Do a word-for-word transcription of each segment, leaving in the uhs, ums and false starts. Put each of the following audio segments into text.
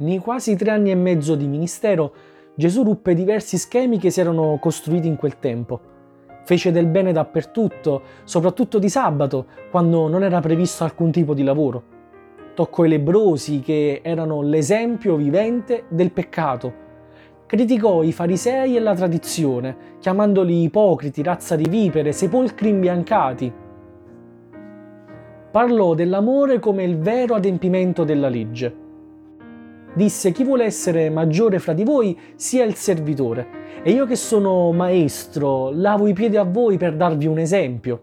Nei quasi tre anni e mezzo di ministero, Gesù ruppe diversi schemi che si erano costruiti in quel tempo. Fece del bene dappertutto, soprattutto di sabato, quando non era previsto alcun tipo di lavoro. Toccò i lebbrosi, che erano l'esempio vivente del peccato. Criticò i farisei e la tradizione, chiamandoli ipocriti, razza di vipere, sepolcri imbiancati. Parlò dell'amore come il vero adempimento della legge. Disse: chi vuole essere maggiore fra di voi sia il servitore, e io che sono maestro lavo i piedi a voi per darvi un esempio.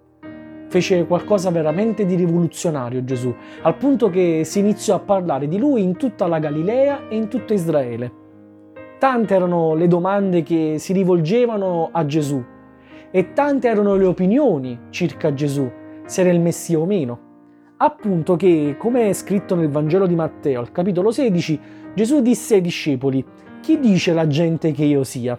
Fece qualcosa veramente di rivoluzionario Gesù, al punto che si iniziò a parlare di lui in tutta la Galilea e in tutto Israele. Tante erano le domande che si rivolgevano a Gesù e tante erano le opinioni circa Gesù, se era il Messia o meno. Appunto che, come è scritto nel Vangelo di Matteo, al capitolo sedici, Gesù disse ai discepoli: chi dice la gente che io sia?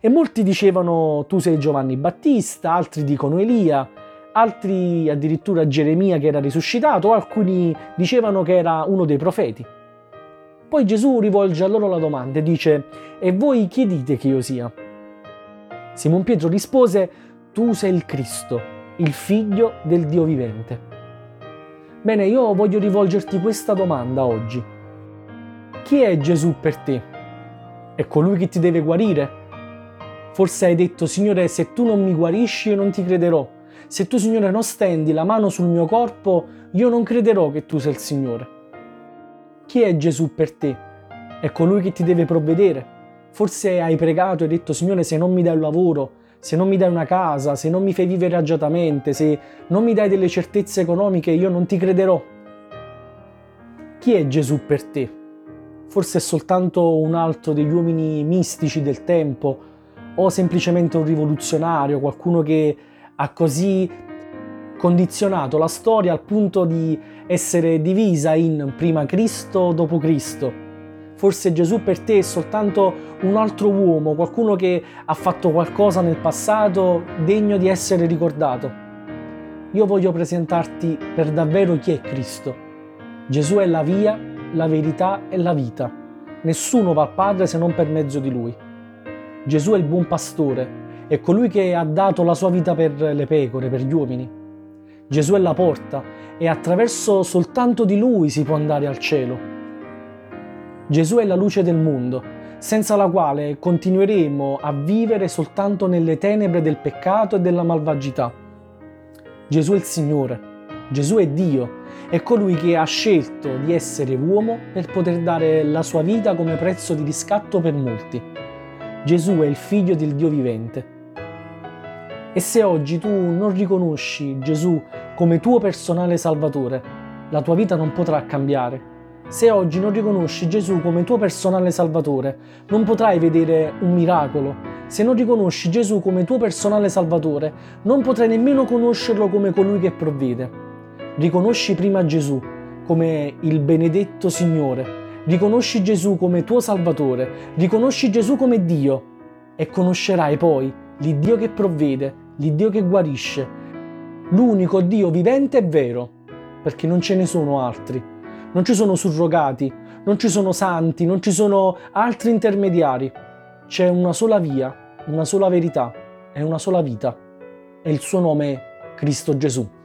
E molti dicevano: tu sei Giovanni Battista, altri dicono Elia, altri addirittura Geremia che era risuscitato, alcuni dicevano che era uno dei profeti. Poi Gesù rivolge a loro la domanda e dice: e voi chi dite che io sia? Simon Pietro rispose: tu sei il Cristo, il figlio del Dio vivente. Bene, io voglio rivolgerti questa domanda oggi. Chi è Gesù per te? È colui che ti deve guarire? Forse hai detto: Signore, se tu non mi guarisci io non ti crederò. Se tu, Signore, non stendi la mano sul mio corpo, io non crederò che tu sei il Signore. Chi è Gesù per te? È colui che ti deve provvedere. Forse hai pregato e detto: Signore, se non mi dai un lavoro, se non mi dai una casa, se non mi fai vivere agiatamente, se non mi dai delle certezze economiche, io non ti crederò. Chi è Gesù per te? Forse è soltanto un altro degli uomini mistici del tempo, o semplicemente un rivoluzionario, qualcuno che ha così condizionato la storia al punto di essere divisa in prima Cristo, dopo Cristo. Forse Gesù per te è soltanto un altro uomo, qualcuno che ha fatto qualcosa nel passato degno di essere ricordato. Io voglio presentarti per davvero chi è Cristo. Gesù è la via, la verità e la vita. Nessuno va al Padre se non per mezzo di Lui. Gesù è il buon pastore, è colui che ha dato la sua vita per le pecore, per gli uomini. Gesù è la porta e attraverso soltanto di Lui si può andare al cielo. Gesù è la luce del mondo, senza la quale continueremo a vivere soltanto nelle tenebre del peccato e della malvagità. Gesù è il Signore, Gesù è Dio, è colui che ha scelto di essere uomo per poter dare la sua vita come prezzo di riscatto per molti. Gesù è il Figlio del Dio vivente. E se oggi tu non riconosci Gesù come tuo personale salvatore, la tua vita non potrà cambiare. Se oggi non riconosci Gesù come tuo personale salvatore, non potrai vedere un miracolo. Se non riconosci Gesù come tuo personale salvatore, non potrai nemmeno conoscerlo come colui che provvede. Riconosci prima Gesù come il benedetto Signore. Riconosci Gesù come tuo salvatore. Riconosci Gesù come Dio e conoscerai poi l'Iddio che provvede, l'Iddio che guarisce, l'unico Dio vivente e vero, perché non ce ne sono altri. Non ci sono surrogati, non ci sono santi, non ci sono altri intermediari. C'è una sola via, una sola verità e una sola vita, e il suo nome è Cristo Gesù.